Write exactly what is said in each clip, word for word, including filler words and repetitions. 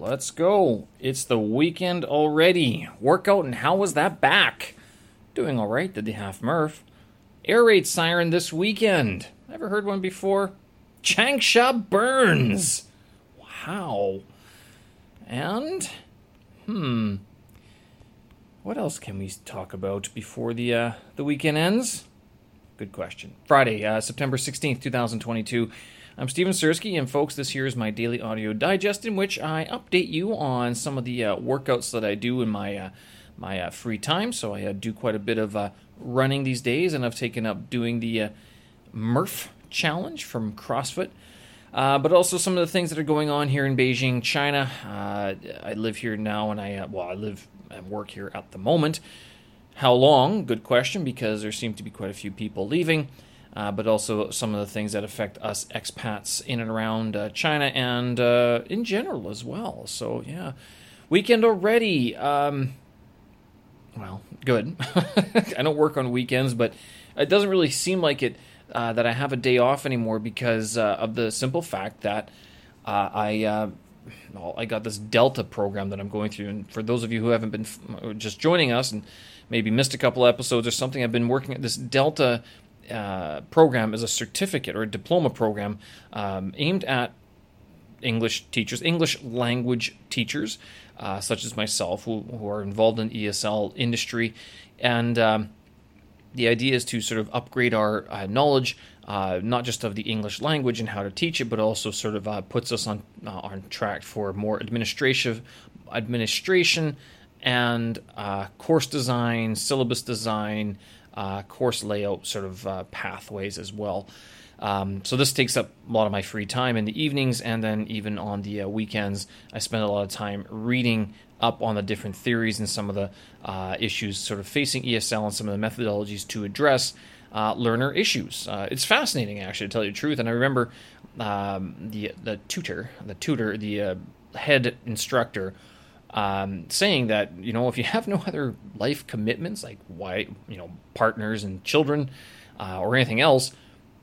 Let's go. It's the weekend already. Workout and how was that back? Doing all right, did the half Murph. Air raid siren this weekend. Never heard one before. Changsha burns. Wow. And, hmm. What else can we talk about before the uh, the weekend ends? Good question. Friday, uh, September sixteenth, twenty twenty-two. I'm Stephen Sersky, and folks, this here is my daily audio digest in which I update you on some of the uh, workouts that I do in my uh, my uh, free time. So I uh, do quite a bit of uh, running these days, and I've taken up doing the uh, Murph challenge from CrossFit, uh, but also some of the things that are going on here in Beijing, China. Uh, I live here now, and I uh, well, I live and work here at the moment. How long? Good question, because there seem to be quite a few people leaving. Uh, but also some of the things that affect us expats in and around uh, China and uh, in general as well. So, yeah. Weekend already. Um, well, good. I don't work on weekends, but it doesn't really seem like it uh, that I have a day off anymore because uh, of the simple fact that uh, I uh, well, I got this Delta program that I'm going through. And for those of you who haven't been f- just joining us and maybe missed a couple episodes or something, I've been working at this Delta Uh, program is a certificate or a diploma program um, aimed at English teachers, English language teachers, uh, such as myself, who, who are involved in the E S L industry. And um, the idea is to sort of upgrade our uh, knowledge, uh, not just of the English language and how to teach it, but also sort of uh, puts us on uh, on track for more administrative administration and uh, course design, syllabus design, Uh, course layout sort of uh, pathways as well. Um, so this takes up a lot of my free time in the evenings, and then even on the uh, weekends, I spend a lot of time reading up on the different theories and some of the uh, issues sort of facing E S L and some of the methodologies to address uh, learner issues. Uh, it's fascinating, actually, to tell you the truth. And I remember um, the the tutor, the tutor, the uh, head instructor, Um, saying that, you know, if you have no other life commitments, like why, you know, partners and children uh, or anything else,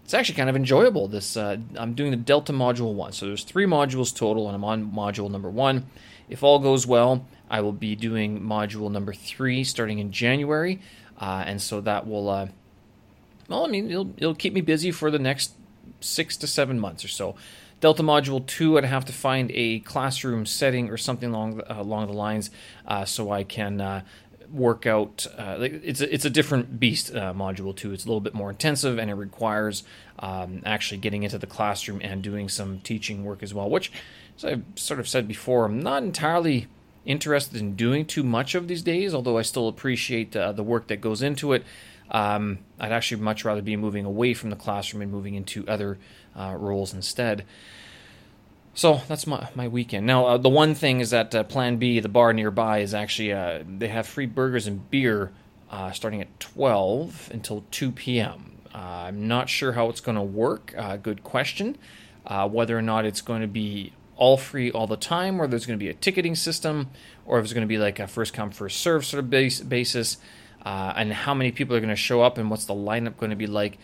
it's actually kind of enjoyable. This uh, I'm doing the Delta Module one. So there's three modules total, and I'm on module number one. If all goes well, I will be doing module number three starting in January. Uh, and so that will, uh, well, I mean, it'll, it'll keep me busy for the next six to seven months or so. Delta Module two, I'd have to find a classroom setting or something along uh, along the lines uh, so I can uh, work out. Uh, it's, a, it's a different beast, uh, Module two. It's a little bit more intensive, and it requires um, actually getting into the classroom and doing some teaching work as well, which, as I've sort of said before, I'm not entirely interested in doing too much of these days, although I still appreciate uh, the work that goes into it. Um, I'd actually much rather be moving away from the classroom and moving into other uh, roles instead. So that's my, my weekend. Now, uh, the one thing is that uh, Plan B, the bar nearby, is actually, uh, they have free burgers and beer uh, starting at twelve until two p.m. Uh, I'm not sure how it's going to work. Uh, good question. Uh, whether or not it's going to be all free all the time, or there's going to be a ticketing system, or if it's going to be like a first come, first serve sort of base, basis. Uh, and how many people are going to show up, and what's the lineup going to be like?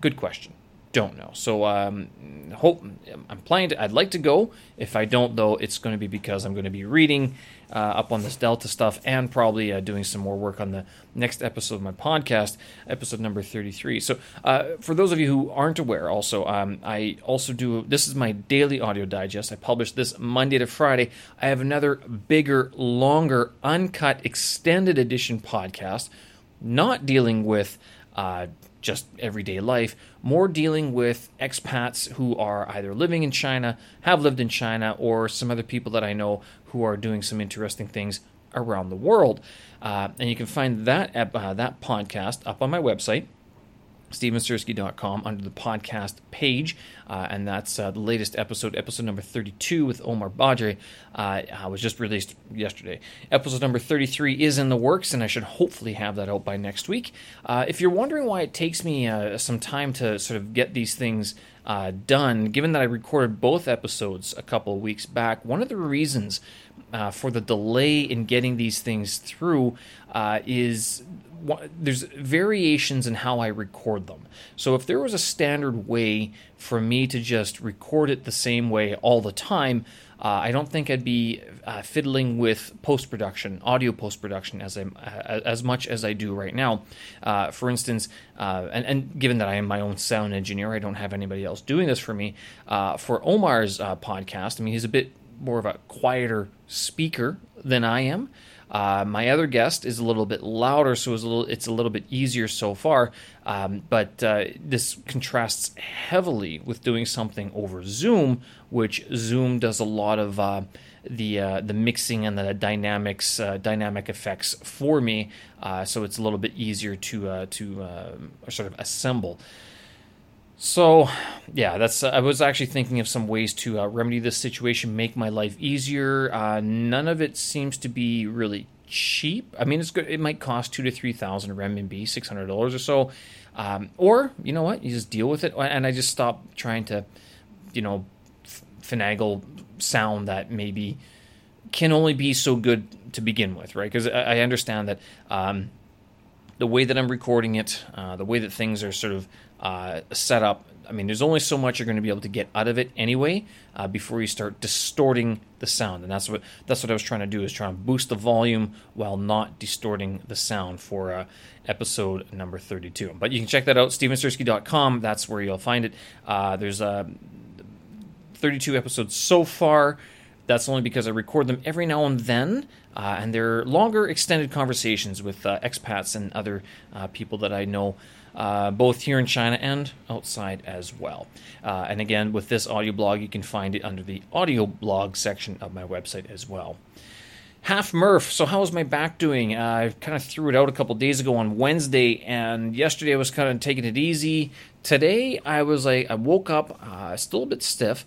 Good question. Don't know. So um, hope I'm planning to. I'd like to go. If I don't, though, it's going to be because I'm going to be reading uh, up on this Delta stuff, and probably uh, doing some more work on the next episode of my podcast, episode number thirty-three. So uh, for those of you who aren't aware, also um, I also do. This is my daily audio digest. I publish this Monday to Friday. I have another bigger, longer, uncut, extended edition podcast, not dealing with uh, just everyday life, more dealing with expats who are either living in China, have lived in China, or some other people that I know who are doing some interesting things around the world. Uh, and you can find that uh, that podcast up on my website, steven sersky dot com, under the podcast page, uh, and that's uh, the latest episode, episode number thirty-two with Omar Badre, uh, was just released yesterday. Episode number thirty-three is in the works, and I should hopefully have that out by next week. Uh, if you're wondering why it takes me uh, some time to sort of get these things uh, done, given that I recorded both episodes a couple of weeks back, one of the reasons uh, for the delay in getting these things through uh, is... there's variations in how I record them. So if there was a standard way for me to just record it the same way all the time, Uh, I don't think I'd be uh, fiddling with post-production, audio post-production, as I uh, as much as I do right now. Uh, for instance, uh, and, and given that I am my own sound engineer, I don't have anybody else doing this for me. Uh, for Omar's uh, podcast, I mean, he's a bit more of a quieter speaker than I am. Uh, my other guest is a little bit louder, so it's a little, it's a little bit easier so far. Um, but uh, this contrasts heavily with doing something over Zoom, which Zoom does a lot of uh, the uh, the mixing and the dynamics, uh, dynamic effects for me. Uh, so it's a little bit easier to uh, to uh, sort of assemble. So, yeah, that's. Uh, I was actually thinking of some ways to uh, remedy this situation, make my life easier. Uh, none of it seems to be really cheap. I mean, it's good. It might cost two to three thousand renminbi, six hundred dollars or so. Um, or you know what, you just deal with it, and I just stop trying to, you know, f- finagle sound that maybe can only be so good to begin with, right? Because I-, I understand that. Um, The way that I'm recording it, uh, the way that things are sort of uh, set up, I mean, there's only so much you're going to be able to get out of it anyway uh, before you start distorting the sound. And that's what that's what I was trying to do, is try and boost the volume while not distorting the sound for uh, episode number thirty-two. But you can check that out, steven sersky dot com. That's where you'll find it. Uh, there's uh, thirty-two episodes so far. That's only because I record them every now and then, uh, and they're longer, extended conversations with uh, expats and other uh, people that I know, uh, both here in China and outside as well. Uh, and again, with this audio blog, you can find it under the audio blog section of my website as well. Half Murph, so how is my back doing? Uh, I kind of threw it out a couple days ago on Wednesday, and yesterday I was kind of taking it easy. Today, I was like, I woke up, uh, still a bit stiff.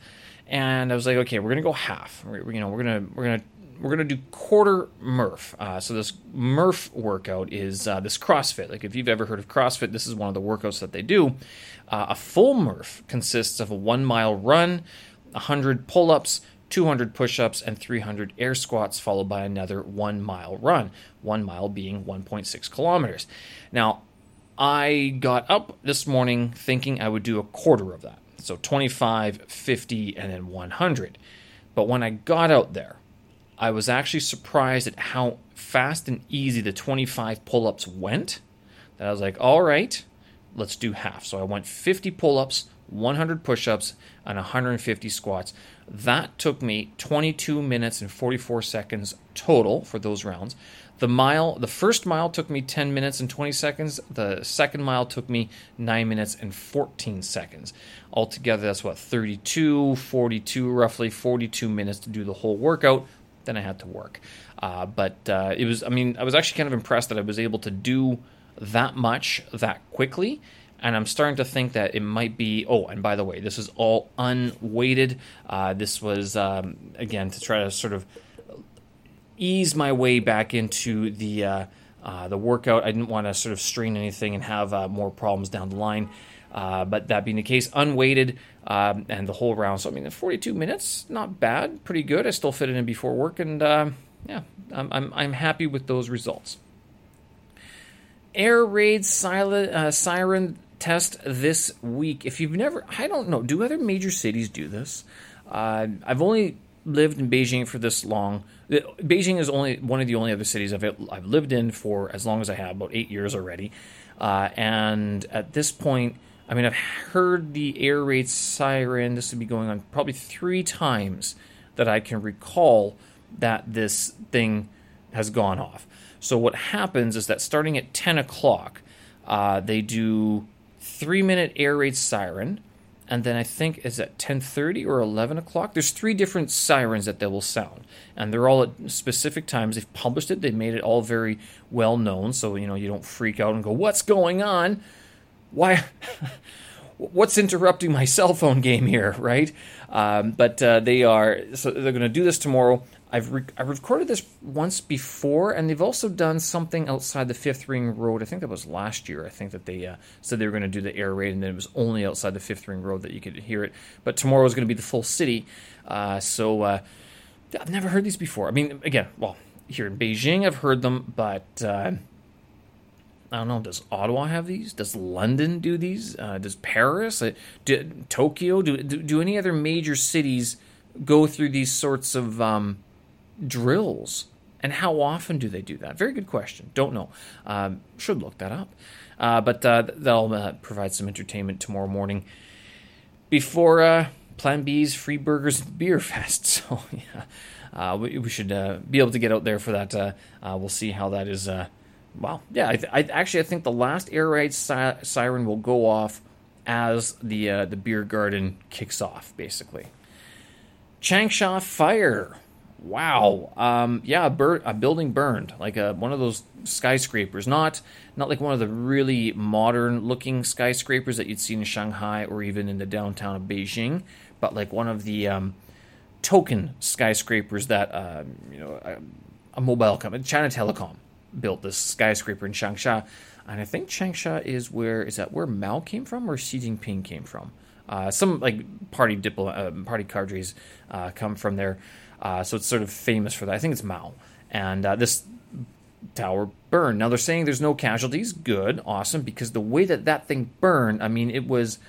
And I was like, okay, we're gonna go half. We're, you know, we're gonna we're gonna we're gonna do quarter Murph. Uh, so this Murph workout is uh, this CrossFit. Like if you've ever heard of CrossFit, this is one of the workouts that they do. Uh, a full Murph consists of a one mile run, one hundred pull-ups, two hundred push-ups, and three hundred air squats, followed by another one mile run. One mile being one point six kilometers. Now, I got up this morning thinking I would do a quarter of that. So twenty-five, fifty, and then one hundred. But when I got out there, I was actually surprised at how fast and easy the twenty-five pull-ups went. That I was like, all right, let's do half. So I went fifty pull-ups, one hundred push-ups, and one hundred fifty squats. That took me twenty-two minutes and forty-four seconds total for those rounds. The mile, the first mile took me ten minutes and twenty seconds. The second mile took me nine minutes and fourteen seconds. Altogether, that's what, thirty-two, forty-two, roughly forty-two minutes to do the whole workout. Then I had to work. Uh, but uh, it was, I mean, I was actually kind of impressed that I was able to do that much that quickly. And I'm starting to think that it might be, oh, and by the way, this is all unweighted. Uh, this was, um, again, to try to sort of ease my way back into the uh, uh, the workout. I didn't want to sort of strain anything and have uh, more problems down the line. Uh, but that being the case, unweighted um, and the whole round. So, I mean, forty-two minutes, not bad, pretty good. I still fit it in before work. And, uh, yeah, I'm, I'm I'm happy with those results. Air raid silent, uh, siren test this week. If you've never, I don't know, do other major cities do this? Uh, I've only lived in Beijing for this long. Beijing is only one of the only other cities I've I've lived in for as long as I have, about eight years already. Uh, and at this point, I mean, I've heard the air raid siren. This would be going on probably three times that I can recall that this thing has gone off. So what happens is that starting at ten o'clock, uh, they do three-minute air raid siren. And then I think it's at ten thirty or eleven o'clock. There's three different sirens that they will sound. And they're all at specific times. They've published it. They've made it all very well known. So, you know, you don't freak out and go, what's going on? Why? What's interrupting my cell phone game here, right? Um, but uh, they are, so they're going to do this tomorrow. I've re- I recorded this once before, and they've also done something outside the Fifth Ring Road. I think that was last year. I think that they uh, said they were going to do the air raid, and then it was only outside the Fifth Ring Road that you could hear it. But tomorrow is going to be the full city. Uh, so uh, I've never heard these before. I mean, again, well, here in Beijing I've heard them, but uh, I don't know. Does Ottawa have these? Does London do these? Uh, does Paris? Uh, do, Tokyo? Do, do do any other major cities go through these sorts of um, drills? And how often do they do that? Very good question. Don't know. Um, should look that up. Uh, but uh, that'll uh, provide some entertainment tomorrow morning before uh, Plan B's Free Burgers and Beer Fest. So, yeah, uh, we, we should uh, be able to get out there for that. Uh, uh, we'll see how that is. Uh, wow. Yeah, I, th- I actually, I think the last air raid si- siren will go off as the uh, the beer garden kicks off, basically. Changsha fire. Wow. Um, yeah, a, bur- a building burned, like a, one of those skyscrapers. Not not like one of the really modern-looking skyscrapers that you'd see in Shanghai or even in the downtown of Beijing, but like one of the um, token skyscrapers that uh, you know a, a mobile company, China Telecom, built this skyscraper in Changsha. And I think Changsha is where, is that where Mao came from or Xi Jinping came from? Uh, some like party diplomat, uh, party cadres uh, come from there. Uh, so it's sort of famous for that. I think it's Mao. And uh, this tower burned. Now they're saying there's no casualties. Good, awesome, because the way that that thing burned, I mean, it was,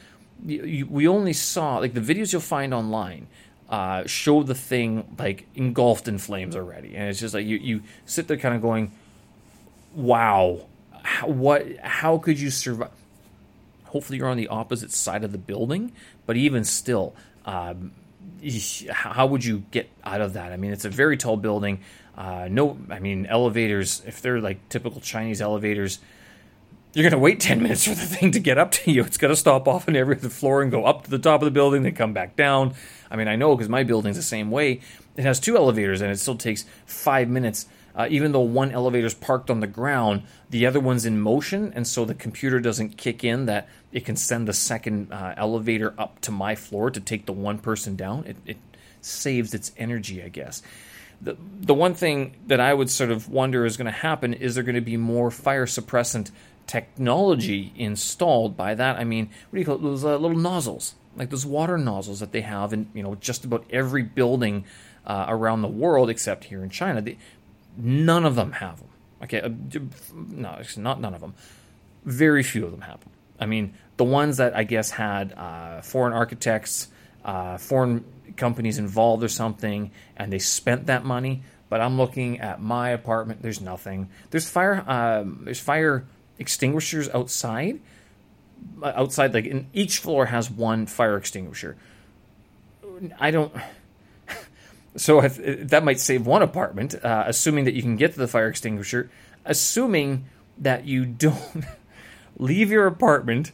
you, you, we only saw, like the videos you'll find online uh, show the thing like engulfed in flames already. And it's just like you, you sit there kind of going, wow, how, what? How could you survive? Hopefully you're on the opposite side of the building, but even still, um, how would you get out of that? I mean, it's a very tall building. Uh, no, I mean, elevators, if they're like typical Chinese elevators, you're going to wait ten minutes for the thing to get up to you. It's going to stop off on every other floor and go up to the top of the building, then come back down. I mean, I know because my building's the same way. It has two elevators and it still takes five minutes. Uh, even though one elevator's parked on the ground, the other one's in motion, and so the computer doesn't kick in that it can send the second uh, elevator up to my floor to take the one person down. It, it saves its energy, I guess. The, the one thing that I would sort of wonder is going to happen is there going to be more fire suppressant technology installed by that? I mean, what do you call it? Those uh, little nozzles, like those water nozzles that they have in, you know, just about every building uh, around the world except here in China. They, None of them have them. Okay, no, not none of them. Very few of them have them. I mean, the ones that I guess had uh, foreign architects, uh, foreign companies involved or something, and they spent that money. But I'm looking at my apartment. There's nothing. There's fire. Uh, there's fire extinguishers outside. Outside, like in each floor has one fire extinguisher. I don't. So if, that might save one apartment, uh, assuming that you can get to the fire extinguisher, assuming that you don't leave your apartment,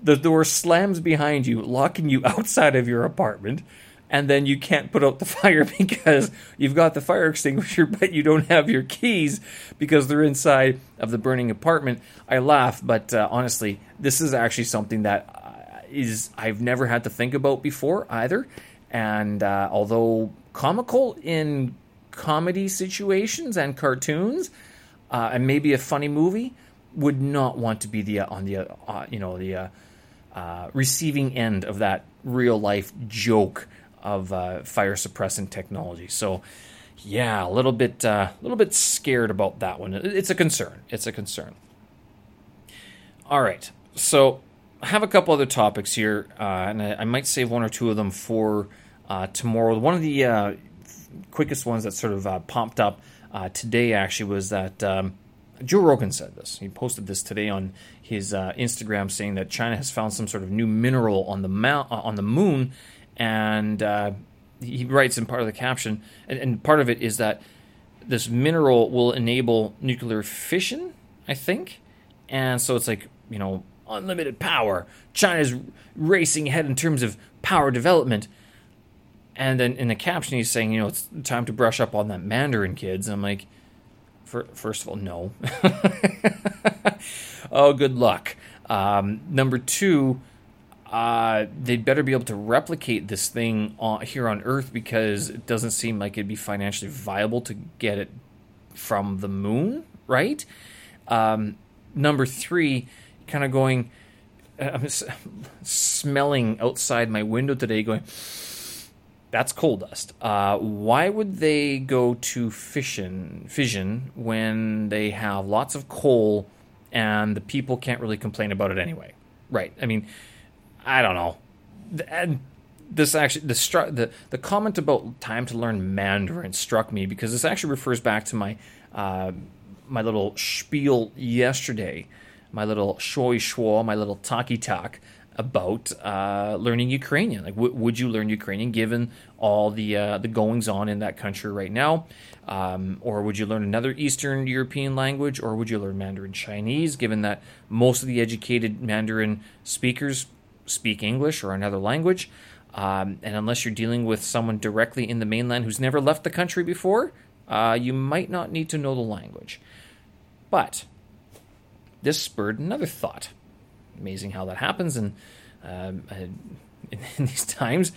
the door slams behind you, locking you outside of your apartment, and then you can't put out the fire because you've got the fire extinguisher, but you don't have your keys because they're inside of the burning apartment. I laugh, but uh, honestly, this is actually something that is I've never had to think about before either. And uh, although comical in comedy situations and cartoons, uh, and maybe a funny movie, would not want to be the uh, on the uh, uh, you know the uh, uh, receiving end of that real life joke of uh, fire suppressant technology. So, yeah, a little bit a uh, little bit scared about that one. It's a concern. It's a concern. All right, so. I have a couple other topics here, uh, and I, I might save one or two of them for uh, tomorrow. One of the uh, quickest ones that sort of uh, popped up uh, today, actually, was that um, Joe Rogan said this. He posted this today on his uh, Instagram, saying that China has found some sort of new mineral on the mount, uh, on the moon, and uh, he writes in part of the caption, and, and part of it is that this mineral will enable nuclear fission, I think, and so it's like, you know, unlimited power. China's racing ahead in terms of power development. And then in the caption, he's saying, you know, it's time to brush up on that Mandarin, kids. And I'm like, first of all, no. Oh, good luck. Um, number two, uh, they'd better be able to replicate this thing on, here on Earth, because it doesn't seem like it'd be financially viable to get it from the moon, right? Um, number three, kind of going, I'm smelling outside my window today going, that's coal dust. Uh, why would they go to fission, fission when they have lots of coal and the people can't really complain about it anyway? Right. I mean, I don't know. And this actually the, stru- the the comment about time to learn Mandarin struck me because this actually refers back to my uh, my little spiel yesterday, my little shoy shwa, my little talky talk about uh, learning Ukrainian. Like, w- would you learn Ukrainian given all the uh, the goings on in that country right now, um, or would you learn another Eastern European language, or would you learn Mandarin Chinese given that most of the educated Mandarin speakers speak English or another language? Um, and unless you're dealing with someone directly in the mainland who's never left the country before, uh, you might not need to know the language. But this spurred another thought. Amazing how that happens and uh, in, in these times.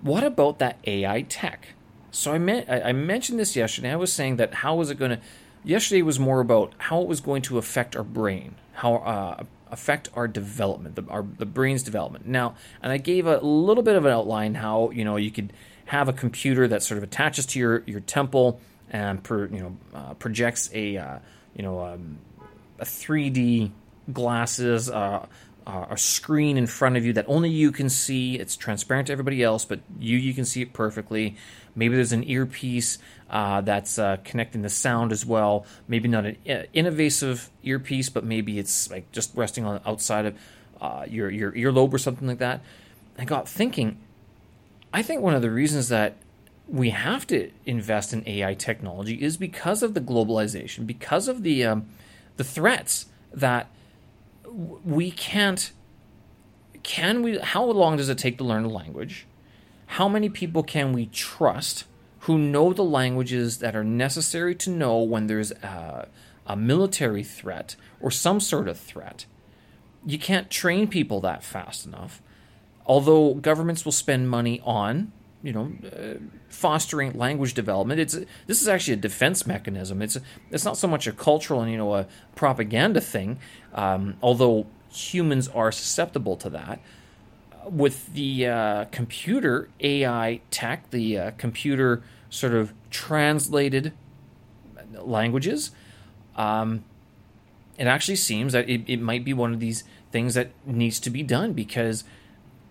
What about that A I tech? So I, meant, I, I mentioned this yesterday. I was saying that how was it going to... Yesterday was more about how it was going to affect our brain, how... Uh, affect our development, the, our, the brain's development. Now, and I gave a little bit of an outline how, you know, you could have a computer that sort of attaches to your, your temple and, per, you know, uh, projects a, uh, you know, um, a three D glasses, uh, uh, a screen in front of you that only you can see. It's transparent to everybody else, but you, you can see it perfectly. Maybe there's an earpiece uh, that's uh, connecting the sound as well. Maybe not an invasive earpiece, but maybe it's like just resting on the outside of uh, your, your earlobe or something like that. I got thinking, I think one of the reasons that we have to invest in A I technology is because of the globalization, because of the um, the threats that we can't, can we, how long does it take to learn a language? How many people can we trust who know the languages that are necessary to know when there's a, a military threat or some sort of threat? You can't train people that fast enough. Although governments will spend money on, you know, uh, fostering language development. It's this is actually a defense mechanism. It's it's not so much a cultural and, you know, a propaganda thing. Um, although humans are susceptible to that. With the uh, computer A I tech, the uh, computer sort of translated languages, um, it actually seems that it, it might be one of these things that needs to be done because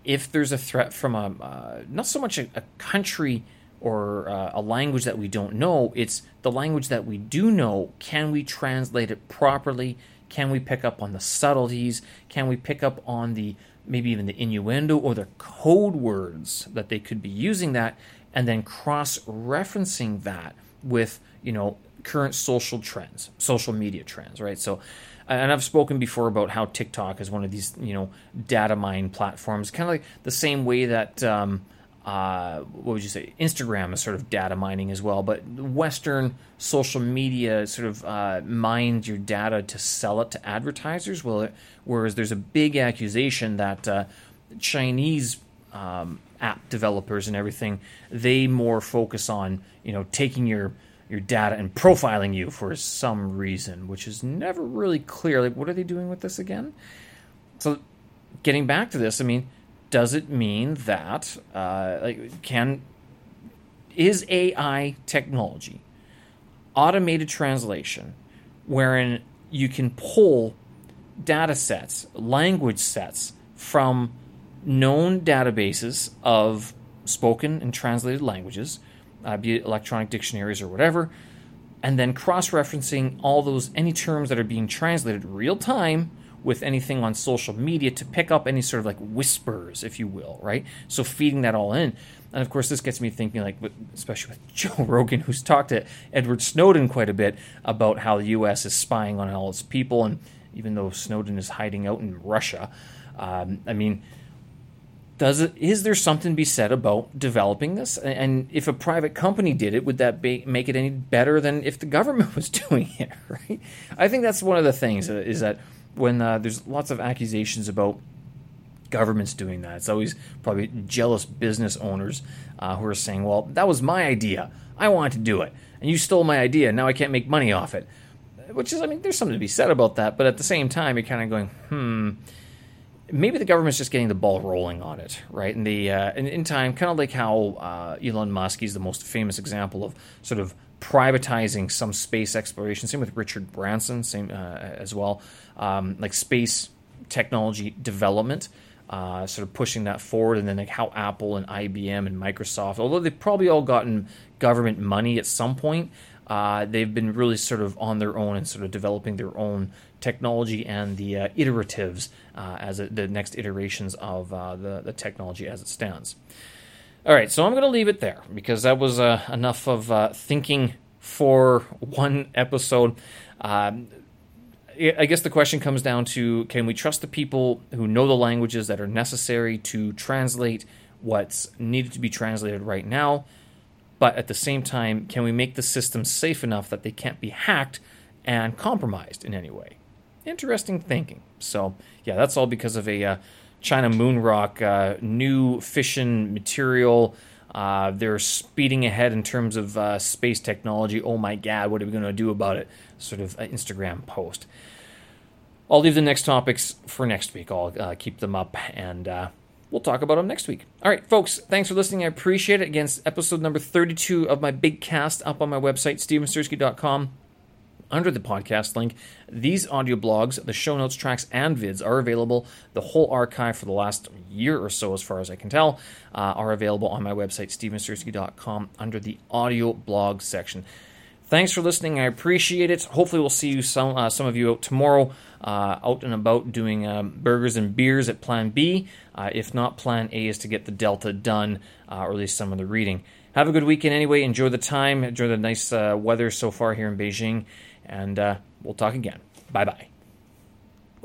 if there's a threat from a uh, not so much a, a country or uh, a language that we don't know, it's the language that we do know. Can we translate it properly? Can we pick up on the subtleties? Can we pick up on the maybe even the innuendo or the code words that they could be using that and then cross-referencing that with, you know, current social trends, social media trends, right? So, and I've spoken before about how TikTok is one of these, you know, data mine platforms, kind of like the same way that, um, uh, what would you say, Instagram is sort of data mining as well, but Western social media sort of uh, mines your data to sell it to advertisers, well, it, whereas there's a big accusation that uh, Chinese um, app developers and everything, they more focus on, you know, taking your, your data and profiling you for some reason, which is never really clear. Like, what are they doing with this again? So getting back to this, I mean, does it mean that uh, like can is A I technology, automated translation, wherein you can pull data sets, language sets from known databases of spoken and translated languages, uh, be it electronic dictionaries or whatever, and then cross-referencing all those any terms that are being translated real time with anything on social media to pick up any sort of like whispers, if you will, right? So feeding that all in. And of course, this gets me thinking, like, especially with Joe Rogan, who's talked to Edward Snowden quite a bit about how the U S is spying on all its people. And even though Snowden is hiding out in Russia, um, I mean, does it, is there something to be said about developing this? And if a private company did it, would that be, make it any better than if the government was doing it, right? I think that's one of the things is that when uh, there's lots of accusations about governments doing that, it's always probably jealous business owners uh, who are saying, well, that was my idea. I wanted to do it. And you stole my idea. Now I can't make money off it. Which is, I mean, there's something to be said about that. But at the same time, you're kind of going, hmm, maybe the government's just getting the ball rolling on it, right? And the uh, and in time, kind of like how uh, Elon Musk is the most famous example of sort of privatizing some space exploration. Same with Richard Branson, same uh, as well. Um, like space technology development, uh, sort of pushing that forward, and then like how Apple and I B M and Microsoft, although they've probably all gotten government money at some point, uh, they've been really sort of on their own and sort of developing their own technology and the uh, iteratives uh, as a, the next iterations of uh, the, the technology as it stands. All right, so I'm going to leave it there because that was uh, enough of uh, thinking for one episode. Um, I guess the question comes down to, can we trust the people who know the languages that are necessary to translate what's needed to be translated right now? But at the same time, can we make the system safe enough that they can't be hacked and compromised in any way? Interesting thinking. So, yeah, that's all because of a... Uh, China moon rock, uh, new fission material. Uh, they're speeding ahead in terms of uh, space technology. Oh my God, what are we going to do about it? Sort of an Instagram post. I'll leave the next topics for next week. I'll uh, keep them up and uh, we'll talk about them next week. All right, folks, thanks for listening. I appreciate it. Again, it's episode number thirty-two of my big cast up on my website, stephen sersky dot com. Under the podcast link, these audio blogs, the show notes, tracks, and vids are available. The whole archive for the last year or so, as far as I can tell, uh, are available on my website, stephen sersky dot com, under the audio blog section. Thanks for listening. I appreciate it. Hopefully, we'll see you some uh, some of you out tomorrow, uh, out and about doing um, burgers and beers at Plan B. Uh, if not, Plan A is to get the Delta done, uh, or at least some of the reading. Have a good weekend anyway. Enjoy the time. Enjoy the nice uh, weather so far here in Beijing. And uh, we'll talk again. Bye-bye.